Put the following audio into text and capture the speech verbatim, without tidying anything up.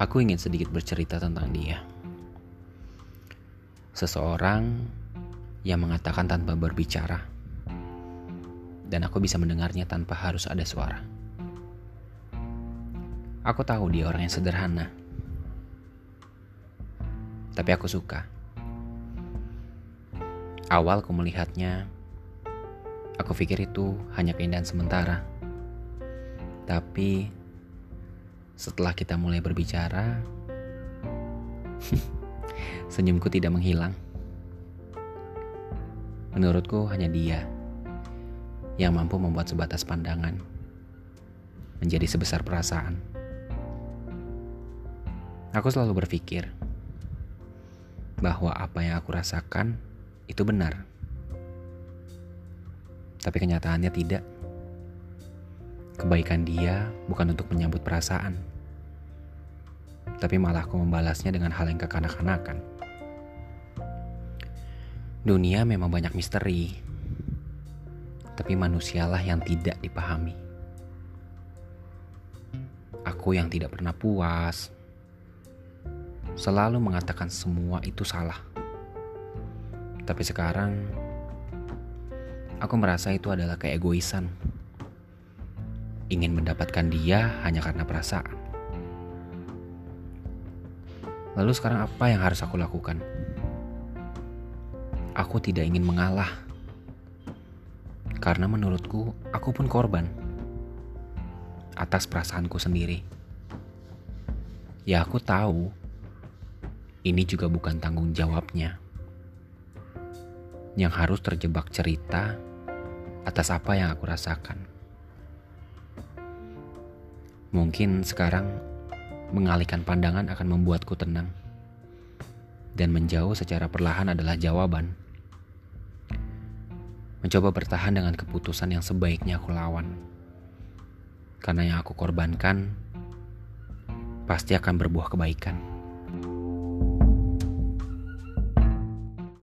Aku ingin sedikit bercerita tentang dia. Seseorang yang mengatakan tanpa berbicara. Dan aku bisa mendengarnya tanpa harus ada suara. Aku tahu dia orang yang sederhana. Tapi aku suka. Awal aku melihatnya, aku pikir itu hanya keindahan sementara. Tapi setelah kita mulai berbicara, senyumku tidak menghilang. Menurutku hanya dia yang mampu membuat sebatas pandangan menjadi sebesar perasaan. Aku selalu berpikir bahwa apa yang aku rasakan itu benar. Tapi kenyataannya tidak. Kebaikan dia bukan untuk menyambut perasaan, tapi malah aku membalasnya dengan hal yang kekanak-kanakan. Dunia memang banyak misteri, tapi manusialah yang tidak dipahami. Aku yang tidak pernah puas, selalu mengatakan semua itu salah. Tapi sekarang, aku merasa itu adalah keegoisan. Ingin mendapatkan dia hanya karena perasaan. Lalu sekarang apa yang harus aku lakukan? Aku tidak ingin mengalah. Karena menurutku, aku pun korban. Atas perasaanku sendiri. Ya aku tahu, ini juga bukan tanggung jawabnya. Yang harus terjebak cerita atas apa yang aku rasakan. Mungkin sekarang mengalihkan pandangan akan membuatku tenang. Dan menjauh secara perlahan adalah jawaban. Mencoba bertahan dengan keputusan yang sebaiknya aku lawan. Karena yang aku korbankan pasti akan berbuah kebaikan.